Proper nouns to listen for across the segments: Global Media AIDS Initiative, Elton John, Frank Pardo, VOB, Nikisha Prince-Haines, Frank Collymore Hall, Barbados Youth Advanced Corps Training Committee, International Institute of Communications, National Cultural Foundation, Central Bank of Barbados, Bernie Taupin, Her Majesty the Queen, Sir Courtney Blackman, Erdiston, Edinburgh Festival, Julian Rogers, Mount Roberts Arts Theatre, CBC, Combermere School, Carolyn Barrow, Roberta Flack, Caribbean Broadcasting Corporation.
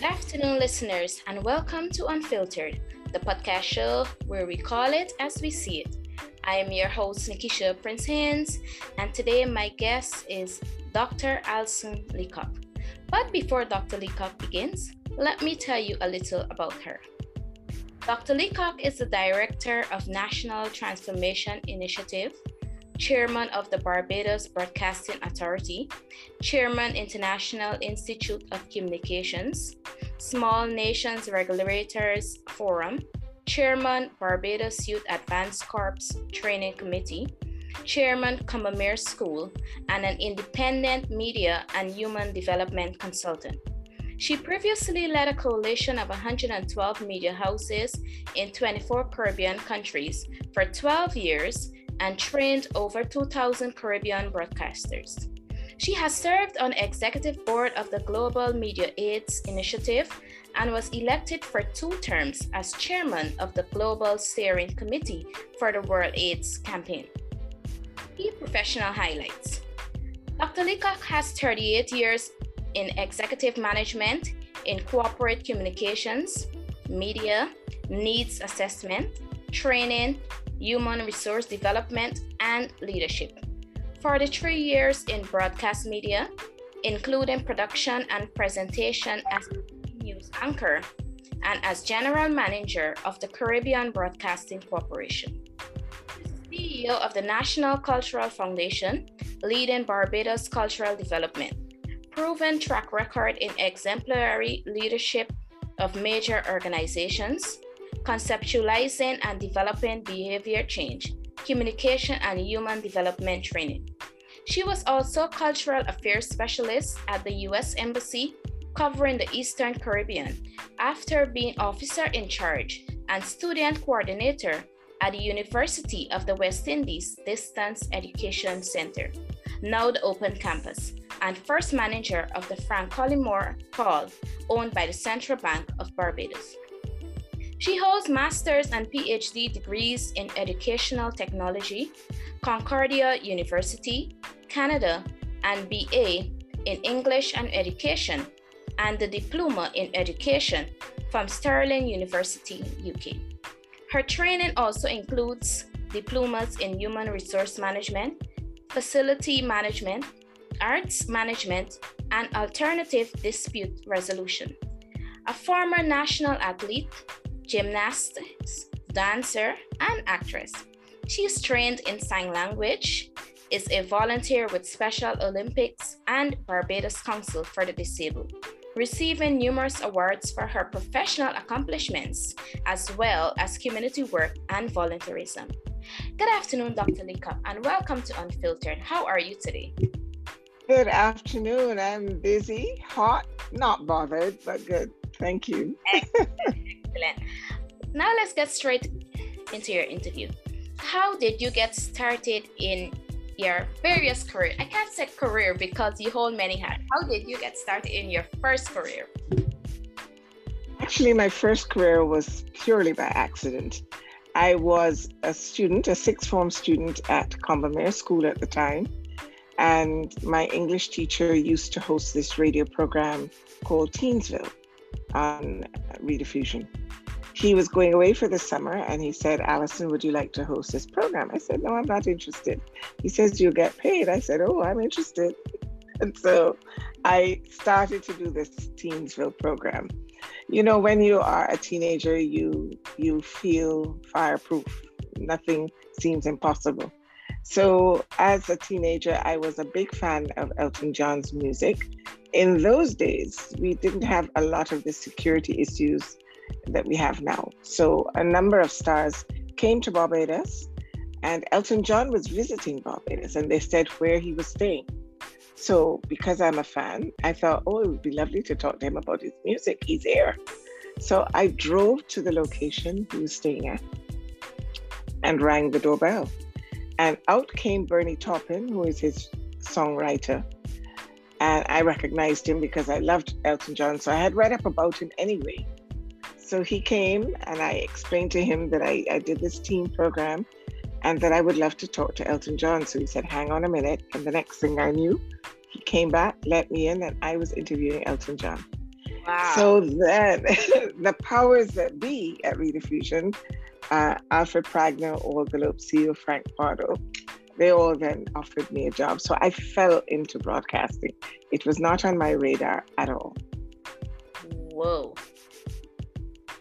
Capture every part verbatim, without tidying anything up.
Good afternoon, listeners, and welcome to Unfiltered, the podcast show where we call it as we see it. I am your host, Nikisha Prince-Haines, and today my guest is Doctor Alison Leacock. But before Doctor Leacock begins, let me tell you a little about her. Doctor Leacock is the Director of National Transformation Initiative, Chairman of the Barbados Broadcasting Authority, Chairman International Institute of Communications, Small Nations Regulators Forum, Chairman Barbados Youth Advanced Corps Training Committee, Chairman Combermere School, and an independent media and human development consultant. She previously led a coalition of one hundred twelve media houses in twenty-four Caribbean countries for twelve years and trained over two thousand Caribbean broadcasters. She has served on the executive board of the Global Media AIDS Initiative and was elected for two terms as chairman of the Global Steering Committee for the World AIDS Campaign. Key professional highlights. Doctor Leacock has thirty-eight years in executive management, in corporate communications, media, needs assessment, training, human resource development, and leadership. For the three years in broadcast media, including production and presentation as news anchor and as general manager of the Caribbean Broadcasting Corporation. C E O of the National Cultural Foundation, leading Barbados cultural development. Proven track record in exemplary leadership of major organizations, conceptualizing and developing behavior change, communication and human development training. She was also cultural affairs specialist at the U S Embassy covering the Eastern Caribbean after being officer in charge and student coordinator at the University of the West Indies Distance Education Center, now the Open Campus, and first manager of the Frank Collymore Hall, owned by the Central Bank of Barbados. She holds master's and P H D degrees in educational technology, Concordia University, Canada, and B A in English and Education, and the Diploma in Education from Stirling University, U K. Her training also includes diplomas in human resource management, facility management, arts management, and alternative dispute resolution. A former national athlete, gymnast, dancer, and actress. She is trained in sign language, is a volunteer with Special Olympics and Barbados Council for the Disabled, receiving numerous awards for her professional accomplishments, as well as community work and volunteerism. Good afternoon, Doctor Leacock, and welcome to Unfiltered. How are you today? Good afternoon. I'm busy, hot, not bothered, but good. Thank you. Excellent. Now let's get straight into your interview. How did you get started in your various career? I can't say career because you hold many hats. How did you get started in your first career? Actually, my first career was purely by accident. I was a student, a sixth form student at Combermere School at the time. And my English teacher used to host this radio program called Teensville on Rediffusion. He was going away for the summer and he said, "Alison, would you like to host this program?" I said, "No, I'm not interested." He says, "You'll get paid." I said, "Oh, I'm interested." And so I started to do this Teensville program. You know, when you are a teenager, you you feel fireproof. Nothing seems impossible. So as a teenager, I was a big fan of Elton John's music. In those days, we didn't have a lot of the security issues that we have now. So a number of stars came to Barbados, and Elton John was visiting Barbados, and they said where he was staying. So because I'm a fan, I thought, oh, it would be lovely to talk to him about his music. He's here. So I drove to the location he was staying at and rang the doorbell. And out came Bernie Taupin, who is his songwriter. And I recognized him because I loved Elton John, so I had read up about him anyway. So he came and I explained to him that I, I did this teen program and that I would love to talk to Elton John. So he said, "Hang on a minute." And the next thing I knew, he came back, let me in, and I was interviewing Elton John. Wow. Wow. So that the powers that be at Rediffusion, uh, Alfred Pragner, Orgelop, C E O Frank Pardo, they all then offered me a job. So I fell into broadcasting. It was not on my radar at all. Whoa.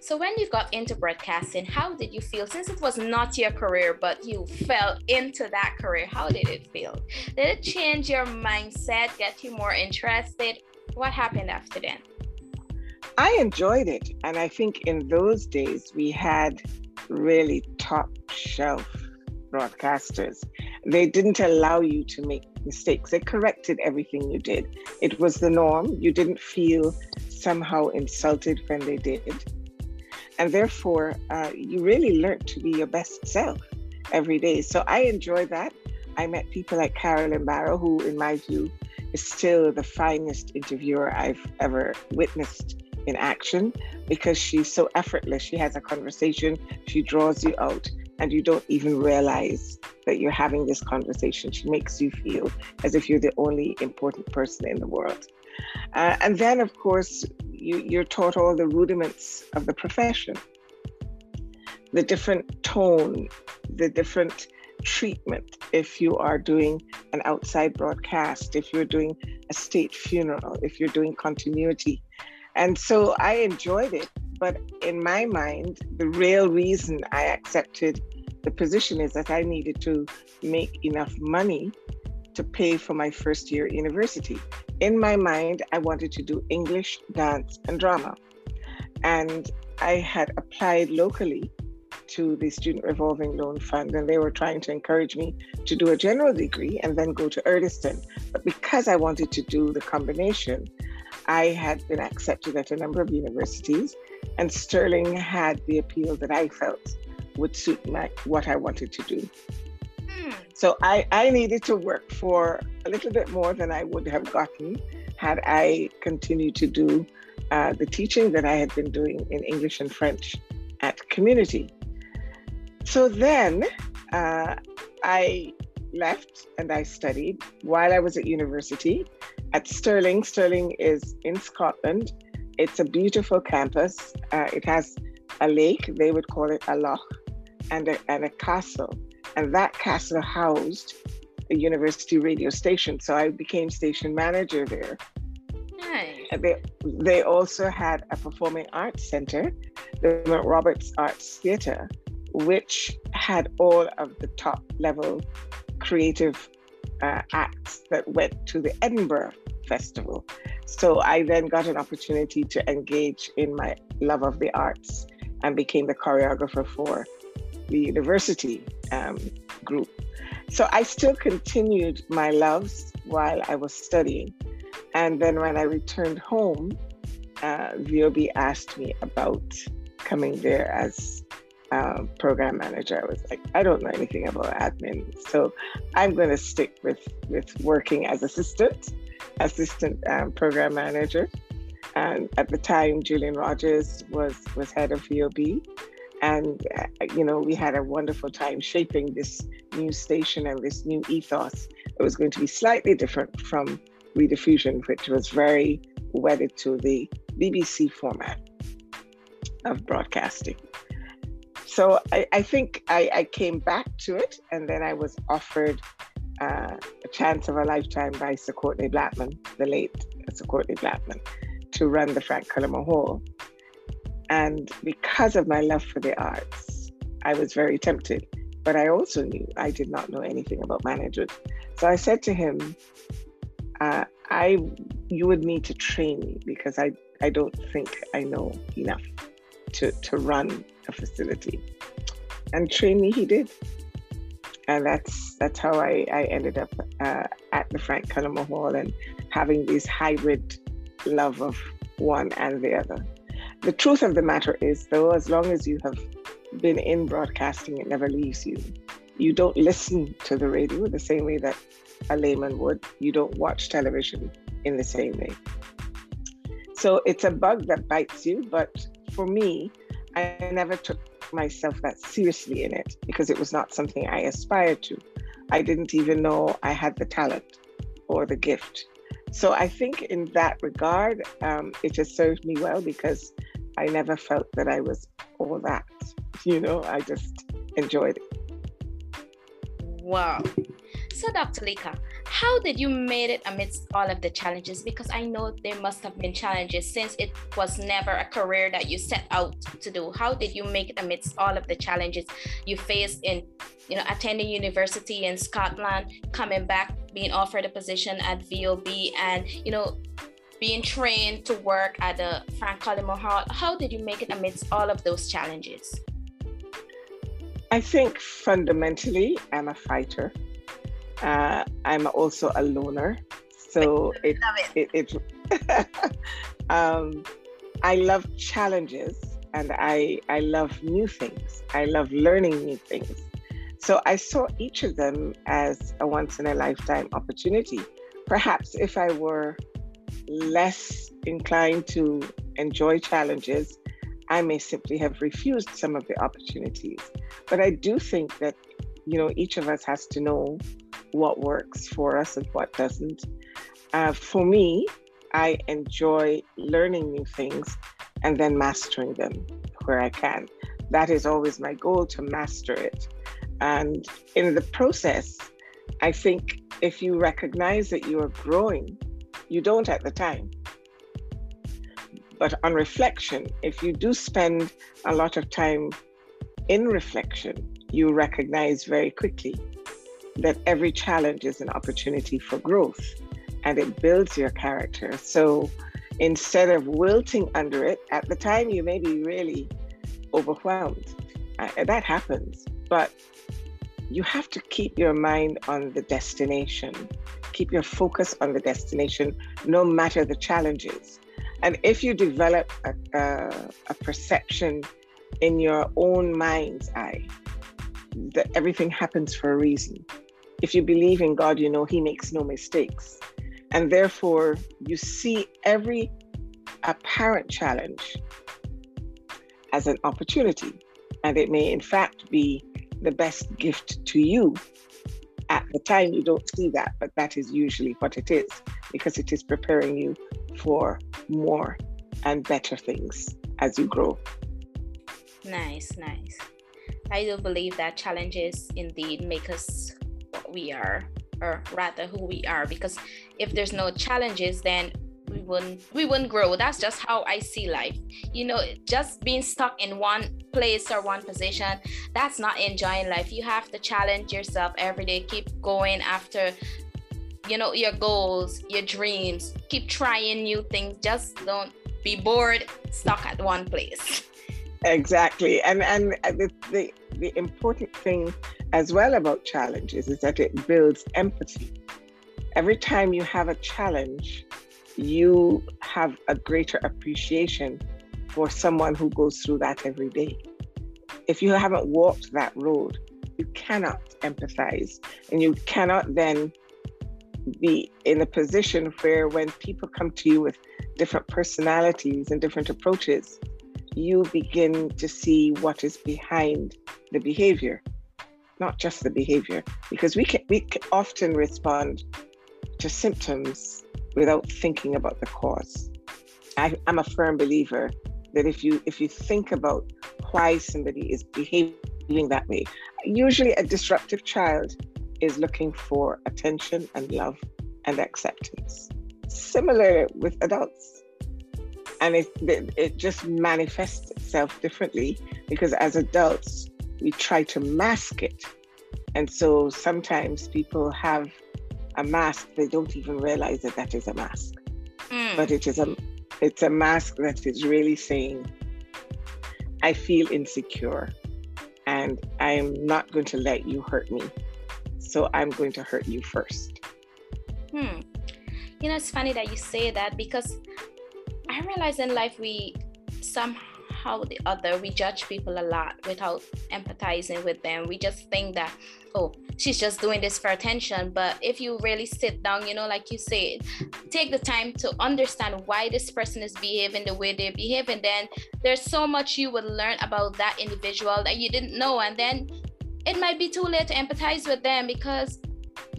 So when you got into broadcasting, how did you feel? Since it was not your career, but you fell into that career, how did it feel? Did it change your mindset, get you more interested? What happened after then? I enjoyed it. And I think in those days, we had really top shelf broadcasters. They didn't allow you to make mistakes. They corrected everything you did. It was the norm. You didn't feel somehow insulted when they did. And therefore, uh, you really learned to be your best self every day. So I enjoy that. I met people like Carolyn Barrow, who in my view is still the finest interviewer I've ever witnessed in action, because she's so effortless. She has a conversation, she draws you out, and you don't even realize that you're having this conversation. She makes you feel as if you're the only important person in the world. Uh, and then, of course, You, you're taught all the rudiments of the profession, the different tone, the different treatment. If you are doing an outside broadcast, if you're doing a state funeral, if you're doing continuity. And so I enjoyed it. But in my mind, the real reason I accepted the position is that I needed to make enough money to pay for my first year at university. In my mind, I wanted to do English, dance, and drama. And I had applied locally to the Student Revolving Loan Fund, and they were trying to encourage me to do a general degree and then go to Erdiston. But because I wanted to do the combination, I had been accepted at a number of universities, and Stirling had the appeal that I felt would suit my, what I wanted to do. So I, I needed to work for a little bit more than I would have gotten had I continued to do uh, the teaching that I had been doing in English and French at Community. So then uh, I left and I studied while I was at university at Stirling. Stirling is in Scotland. It's a beautiful campus. Uh, it has a lake, they would call it a loch, and a, and a castle. And that castle housed the university radio station. So I became station manager there. Nice. They, they also had a performing arts center, the Mount Roberts Arts Theatre, which had all of the top level creative uh, acts that went to the Edinburgh Festival. So I then got an opportunity to engage in my love of the arts and became the choreographer for the university um, group. So I still continued my loves while I was studying. And then when I returned home, uh, V O B asked me about coming there as uh, program manager. I was like, I don't know anything about admin, so I'm going to stick with, with working as assistant, assistant um, program manager. And at the time, Julian Rogers was, was head of V O B. And, uh, you know, we had a wonderful time shaping this new station and this new ethos. It was going to be slightly different from Rediffusion, which was very wedded to the B B C format of broadcasting. So I, I think I, I came back to it, and then I was offered uh, a chance of a lifetime by Sir Courtney Blackman, the late Sir Courtney Blackman, to run the Frank Collymore Hall. And because of my love for the arts, I was very tempted, but I also knew I did not know anything about management. So I said to him, uh, I, you would need to train me because I, I don't think I know enough to, to run a facility. And train me he did. And that's, that's how I, I ended up uh, at the Frank Collymore Hall and having this hybrid love of one and the other. The truth of the matter is, though, as long as you have been in broadcasting, it never leaves you. You don't listen to the radio the same way that a layman would. You don't watch television in the same way. So it's a bug that bites you. But for me, I never took myself that seriously in it because it was not something I aspired to. I didn't even know I had the talent or the gift. So I think in that regard, um, it just served me well, because I never felt that I was all that, you know, I just enjoyed it. Wow. So Doctor Leacock, how did you made it amidst all of the challenges? Because I know there must have been challenges, since it was never a career that you set out to do. How did you make it amidst all of the challenges you faced in, you know, attending university in Scotland, coming back, being offered a position at V O B, and, you know, being trained to work at the Frank Collymore Hall? How did you make it amidst all of those challenges? I think fundamentally, I'm a fighter. Uh, I'm also a loner, so it, it, it, it um, I love challenges, and I, I love new things. I love learning new things. So I saw each of them as a once in a lifetime opportunity. Perhaps if I were less inclined to enjoy challenges, I may simply have refused some of the opportunities. But I do think that, you know, each of us has to know what works for us and what doesn't. Uh, for me, I enjoy learning new things and then mastering them where I can. That is always my goal, to master it. And in the process, I think if you recognize that you are growing, you don't at the time. But on reflection, if you do spend a lot of time in reflection, you recognize very quickly that every challenge is an opportunity for growth, and it builds your character. So instead of wilting under it, at the time you may be really overwhelmed. Uh, that happens, but you have to keep your mind on the destination, keep your focus on the destination, no matter the challenges. And if you develop a, a, a perception in your own mind's eye that everything happens for a reason, if you believe in God, you know He makes no mistakes. And therefore, you see every apparent challenge as an opportunity. And it may, in fact, be the best gift to you. At the time, you don't see that, but that is usually what it is, because it is preparing you for more and better things as you grow. Nice, nice. I do believe that challenges indeed make us what we are, or rather who we are, because if there's no challenges, then we wouldn't we wouldn't grow. That's just how I see life. You know, just being stuck in one place or one position, that's not enjoying life. You have to challenge yourself every day, keep going after, you know, your goals, your dreams, keep trying new things. Just don't be bored, stuck at one place. Exactly. And and the, the the important thing as well about challenges is that it builds empathy. Every time you have a challenge, you have a greater appreciation for someone who goes through that every day. If you haven't walked that road, you cannot empathize, and you cannot then be in a position where when people come to you with different personalities and different approaches, you begin to see what is behind the behavior, not just the behavior, because we can, we can often respond to symptoms without thinking about the cause. I, I'm a firm believer that if you if you think about why somebody is behaving that way, usually a disruptive child is looking for attention and love and acceptance. Similar with adults. And it, it, it just manifests itself differently, because as adults, we try to mask it. And so sometimes people have a mask, they don't even realize that that is a mask. Mm. But it is a, it's a mask that is really saying, I feel insecure and I'm not going to let you hurt me. So I'm going to hurt you first. Hmm. You know, it's funny that you say that, because I realize in life we somehow or the other we judge people a lot without empathizing with them. We just think that, oh, she's just doing this for attention. But if you really sit down, you know, like you said, take the time to understand why this person is behaving the way they behave, and then there's so much you would learn about that individual that you didn't know, and then it might be too late to empathize with them, because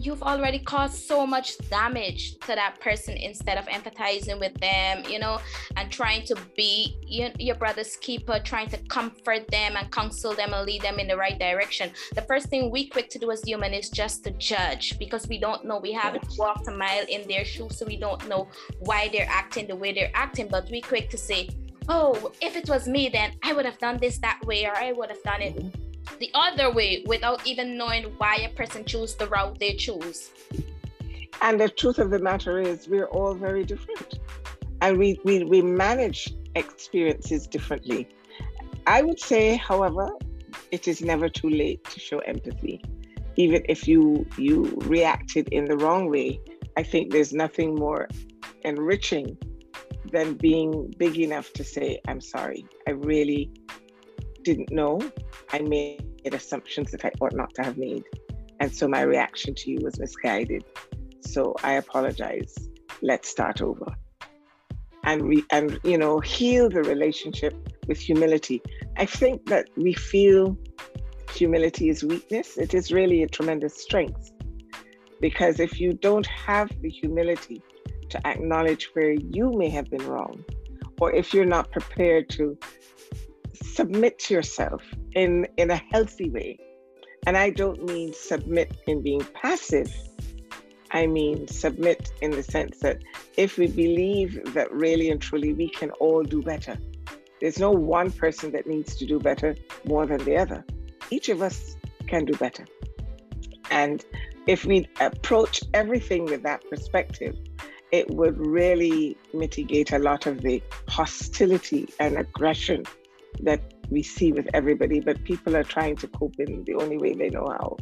you've already caused so much damage to that person instead of empathizing with them, you know, and trying to be your, your brother's keeper, trying to comfort them and counsel them and lead them in the right direction. The first thing we quick to do as human is just to judge, because we don't know, we haven't walked a mile in their shoes, so we don't know why they're acting the way they're acting. But we quick to say, oh, if it was me, then I would have done this that way, or I would have done it the other way, without even knowing why a person chose the route they chose. And the truth of the matter is, we're all very different, and we, we, we manage experiences differently. I would say, however, it is never too late to show empathy. Even if you, you reacted in the wrong way, I think there's nothing more enriching than being big enough to say, I'm sorry, I really didn't know. I made assumptions that I ought not to have made. And so my reaction to you was misguided. So I apologize. Let's start over. And, re- and you know, heal the relationship with humility. I think that we feel humility is weakness. It is really a tremendous strength. Because if you don't have the humility to acknowledge where you may have been wrong, or if you're not prepared to submit to yourself in, in a healthy way. And I don't mean submit in being passive. I mean submit in the sense that if we believe that really and truly we can all do better, there's no one person that needs to do better more than the other. Each of us can do better. And if we approach everything with that perspective, it would really mitigate a lot of the hostility and aggression that we see with everybody, but people are trying to cope in the only way they know how.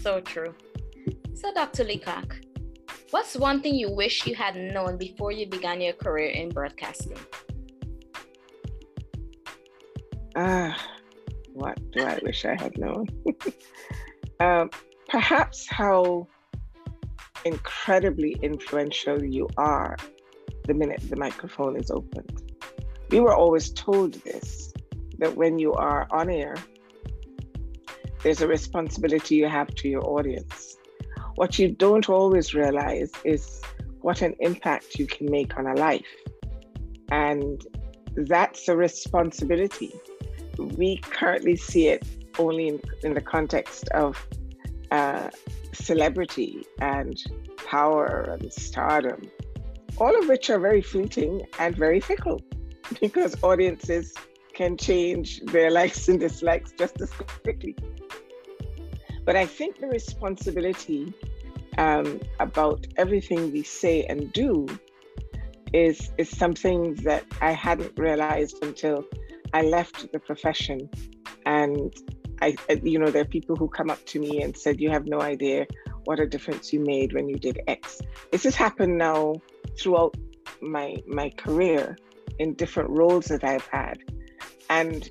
So true. So Doctor Leacock, what's one thing you wish you had known before you began your career in broadcasting? Ah, uh, what do I wish I had known? um, perhaps how incredibly influential you are the minute the microphone is opened. We were always told this, that when you are on air, there's a responsibility you have to your audience. What you don't always realize is what an impact you can make on a life. And that's a responsibility. We currently see it only in, in the context of uh, celebrity and power and stardom, all of which are very fleeting and very fickle, because audiences can change their likes and dislikes just as quickly. But I think the responsibility um, about everything we say and do is, is something that I hadn't realized until I left the profession. And I, you know, there are people who come up to me and said, you have no idea what a difference you made when you did X. This has happened now throughout my, my career, in different roles that I've had. And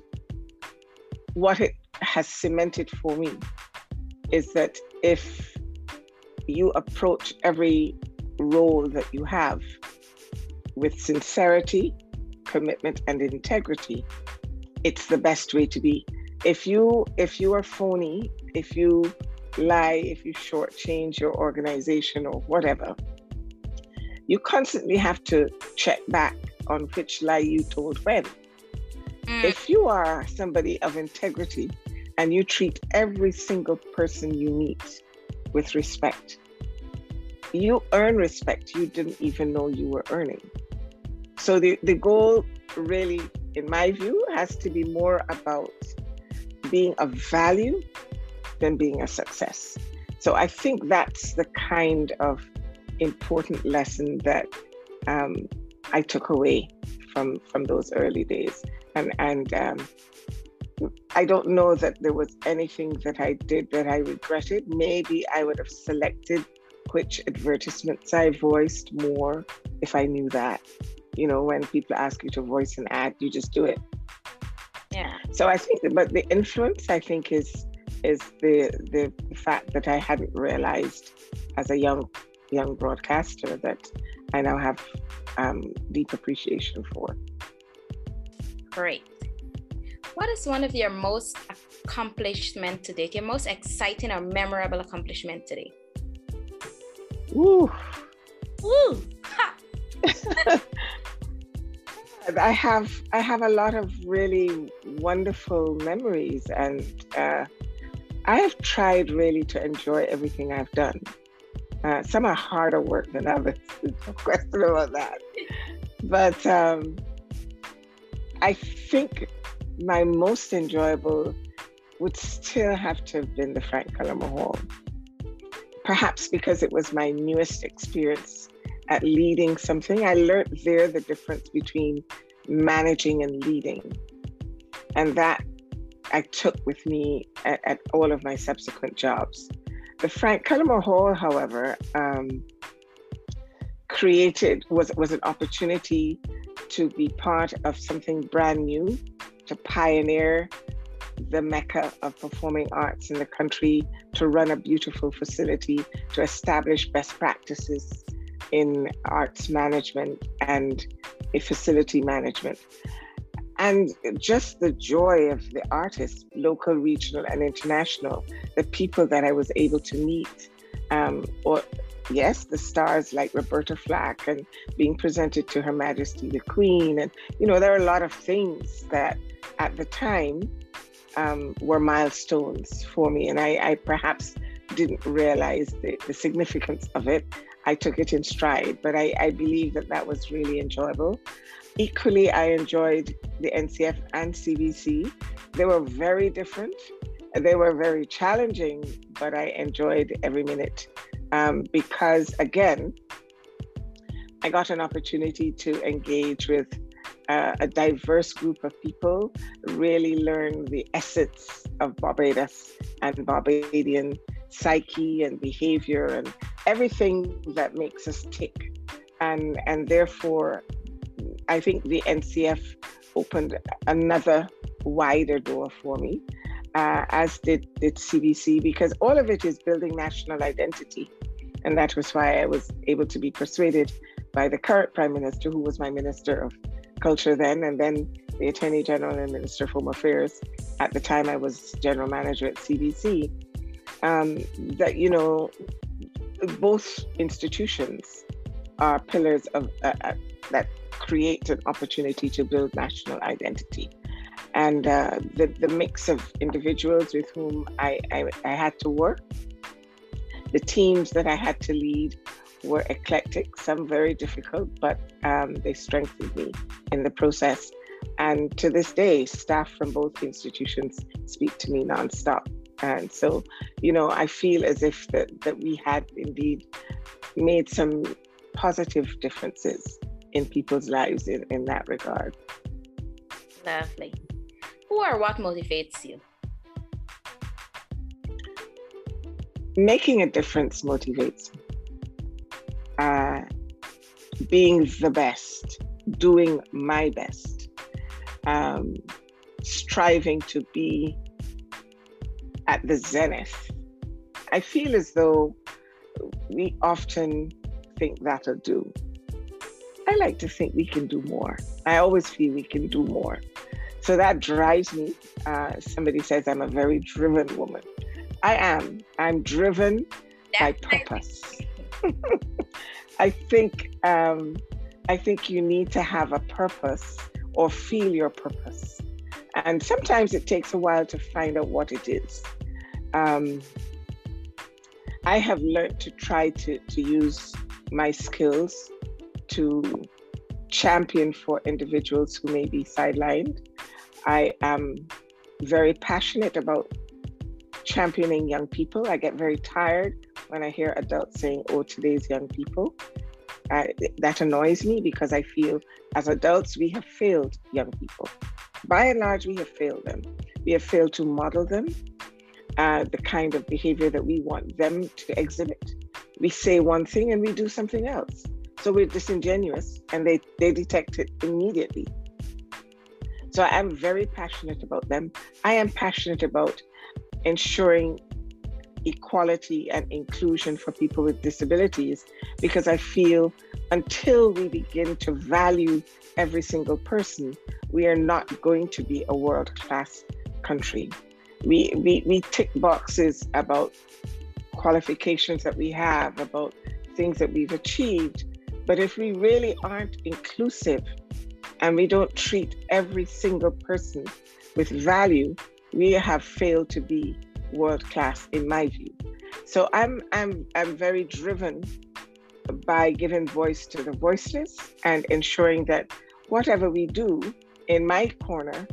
what it has cemented for me is that if you approach every role that you have with sincerity, commitment, and integrity, it's the best way to be. If you, if you are phony, if you lie, if you shortchange your organization or whatever, you constantly have to check back on which lie you told when. Mm. If you are somebody of integrity and you treat every single person you meet with respect, you earn respect you didn't even know you were earning. So the, the goal really, in my view, has to be more about being of value than being a success. So I think that's the kind of important lesson that um, I took away from, from those early days. And, and um, I don't know that there was anything that I did that I regretted. Maybe I would have selected which advertisements I voiced more if I knew that. You know, when people ask you to voice an ad, you just do it. Yeah. So I think, but the influence, I think, is is the the fact that I hadn't realized as a young young broadcaster that I now have um, deep appreciation for. Great. What is one of your most accomplishment to date, your most exciting or memorable accomplishment today? Ooh. Ooh. Ha. I have I have a lot of really wonderful memories, and uh, I have tried really to enjoy everything I've done. Uh, some are harder work than others. There's no question about that. But um, I think my most enjoyable would still have to have been the Frank Collymore Hall, perhaps because it was my newest experience at leading something. I learned there the difference between managing and leading. And that I took with me at, at all of my subsequent jobs. The Frank Collymore Hall, however, um, created, was, was an opportunity to be part of something brand new, to pioneer the mecca of performing arts in the country, to run a beautiful facility, to establish best practices in arts management and a facility management. And just the joy of the artists, local, regional, and international, the people that I was able to meet, um, or yes, the stars like Roberta Flack, and being presented to Her Majesty the Queen. And, you know, there are a lot of things that at the time um, were milestones for me. And I, I perhaps didn't realize the, the significance of it. I took it in stride, but I, I believe that that was really enjoyable. Equally, I enjoyed the N C F and C B C. They were very different. They were very challenging, but I enjoyed every minute um, because, again, I got an opportunity to engage with uh, a diverse group of people, really learn the essence of Barbados and Barbadian psyche and behavior and everything that makes us tick. And, and therefore, I think the N C F opened another wider door for me, uh, as did, did C B C, because all of it is building national identity. And that was why I was able to be persuaded by the current Prime Minister, who was my Minister of Culture then, and then the Attorney General and Minister of Home Affairs. At the time, I was General Manager at C B C. Um, that, you know, both institutions are pillars of uh, uh, that create an opportunity to build national identity. And uh, the, the mix of individuals with whom I, I, I had to work, the teams that I had to lead were eclectic, some very difficult, but um, they strengthened me in the process. And to this day, staff from both institutions speak to me nonstop. And so, you know, I feel as if that, that we had indeed made some positive differences in people's lives in, in that regard. Lovely. Who or what motivates you? Making a difference motivates me. Uh, being the best, doing my best, um, striving to be at the zenith. I feel as though we often think that'll do. I like to think we can do more. I always feel we can do more. So that drives me. Uh, somebody says I'm a very driven woman. I am. I'm driven by purpose. I think um, I think you need to have a purpose or feel your purpose. And sometimes it takes a while to find out what it is. Um, I have learned to try to, to use my skills to champion for individuals who may be sidelined. I am very passionate about championing young people. I get very tired when I hear adults saying, oh, today's young people. Uh, that annoys me because I feel as adults, we have failed young people. By and large, we have failed them. We have failed to model them, uh, the kind of behavior that we want them to exhibit. We say one thing and we do something else. So we're disingenuous, and they, they detect it immediately. So I am very passionate about them. I am passionate about ensuring equality and inclusion for people with disabilities, because I feel until we begin to value every single person, we are not going to be a world-class country. We, we, we tick boxes about qualifications that we have, about things that we've achieved, but if we really aren't inclusive and we don't treat every single person with value, we have failed to be world class, in my view. So I'm I'm I'm very driven by giving voice to the voiceless and ensuring that whatever we do in my corner,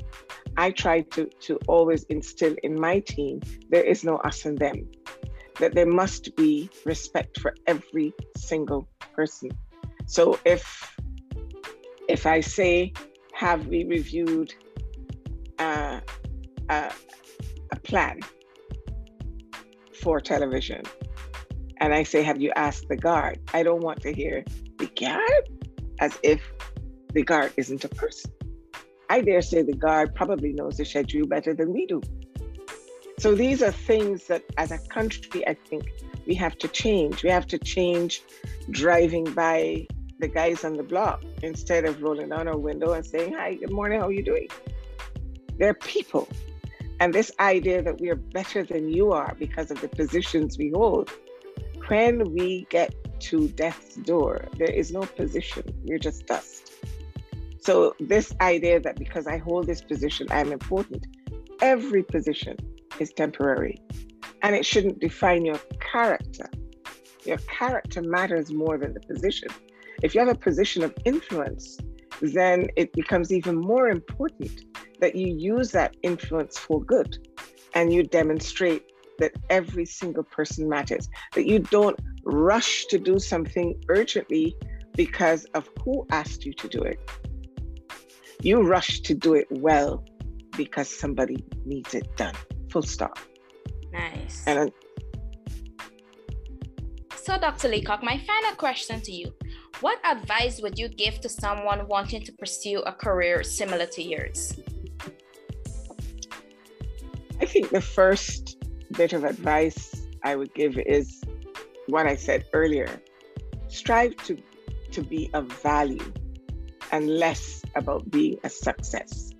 I try to to always instill in my team there is no us and them, that there must be respect for every single person. So if if I say, have we reviewed uh, uh, a plan for television? And I say, have you asked the guard? I don't want to hear the guard, as if the guard isn't a person. I dare say the guard probably knows the schedule better than we do. So these are things that as a country, I think we have to change. We have to change driving by the guys on the block instead of rolling down our window and saying, hi, good morning, how are you doing? They're people. And this idea that we are better than you are because of the positions we hold, when we get to death's door, there is no position, we're just dust. So this idea that because I hold this position, I'm important, every position is temporary, and it shouldn't define your character. Your character matters more than the position. If you have a position of influence, then it becomes even more important that you use that influence for good, and you demonstrate that every single person matters, that you don't rush to do something urgently because of who asked you to do it. You rush to do it well because somebody needs it done, full stop. Nice. And so Doctor Leacock, my final question to you. What advice would you give to someone wanting to pursue a career similar to yours? I think the first bit of advice I would give is what I said earlier. Strive to, to be of value and less about being a success.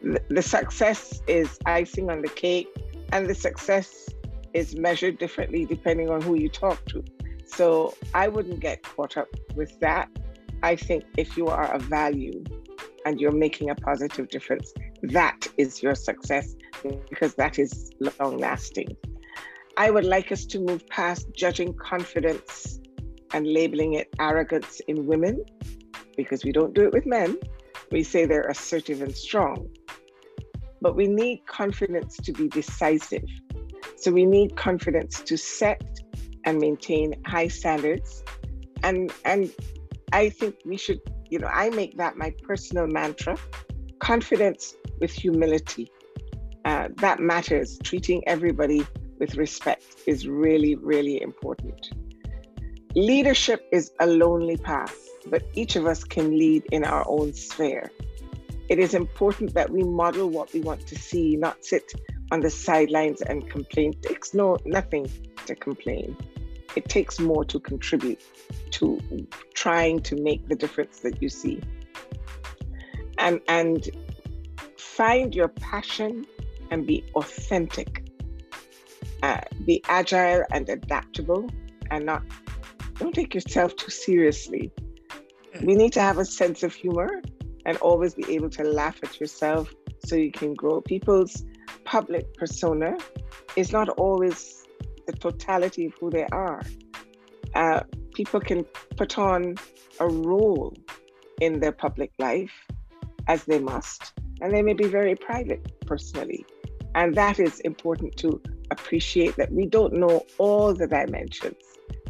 The, the success is icing on the cake, and the success is measured differently depending on who you talk to. So I wouldn't get caught up with that. I think if you are of value and you're making a positive difference, that is your success, because that is long lasting. I would like us to move past judging confidence and labeling it arrogance in women, because we don't do it with men. We say they're assertive and strong, but we need confidence to be decisive. So we need confidence to set and maintain high standards. And, and I think we should, you know, I make that my personal mantra, confidence with humility. Uh, that matters. Treating everybody with respect is really, really important. Leadership is a lonely path, but each of us can lead in our own sphere. It is important that we model what we want to see, not sit on the sidelines and complain. It takes no, nothing to complain. It takes more to contribute to trying to make the difference that you see. And, and find your passion and be authentic. Uh, be agile and adaptable, and not, don't take yourself too seriously. We need to have a sense of humor and always be able to laugh at yourself so you can grow. People's public persona is not always the totality of who they are. Uh, people can put on a role in their public life, as they must, and they may be very private personally. And that is important to appreciate, that we don't know all the dimensions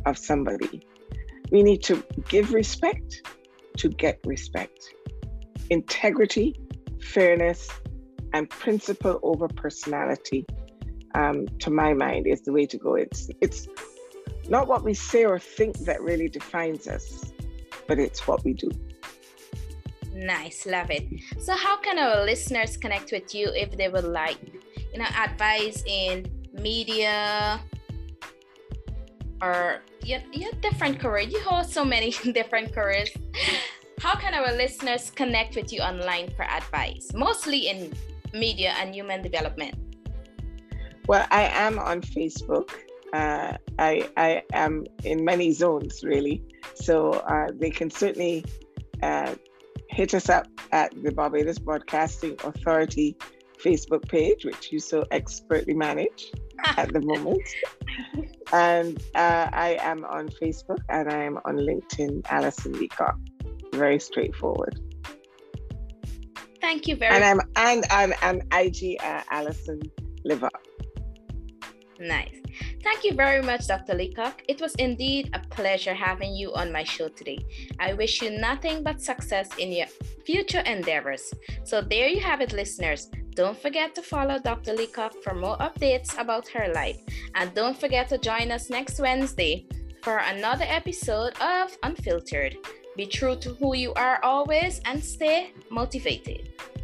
of somebody. We need to give respect to get respect. Integrity, fairness, and principle over personality, um, to my mind, is the way to go. It's, it's not what we say or think that really defines us, but it's what we do. Nice, love it. So how can our listeners connect with you if they would like, you know, advice in media, or you're, you're different career. You hold so many different careers. How can our listeners connect with you online for advice, mostly in media and human development? Well, I am on Facebook. Uh, I, I am in many zones, really. So uh, they can certainly uh, hit us up at the Barbados Broadcasting Authority Facebook page, which you so expertly manage at the moment. And uh, I am on Facebook and I am on LinkedIn, Alison Leacock. Very straightforward. Thank you very much. And I'm and I'm an I G uh, Alison Leacock. Nice. Thank you very much, Doctor Leacock. It was indeed a pleasure having you on my show today. I wish you nothing but success in your future endeavors. So there you have it, listeners. Don't forget to follow Doctor Leacock for more updates about her life. And don't forget to join us next Wednesday for another episode of Unfiltered. Be true to who you are always and stay motivated.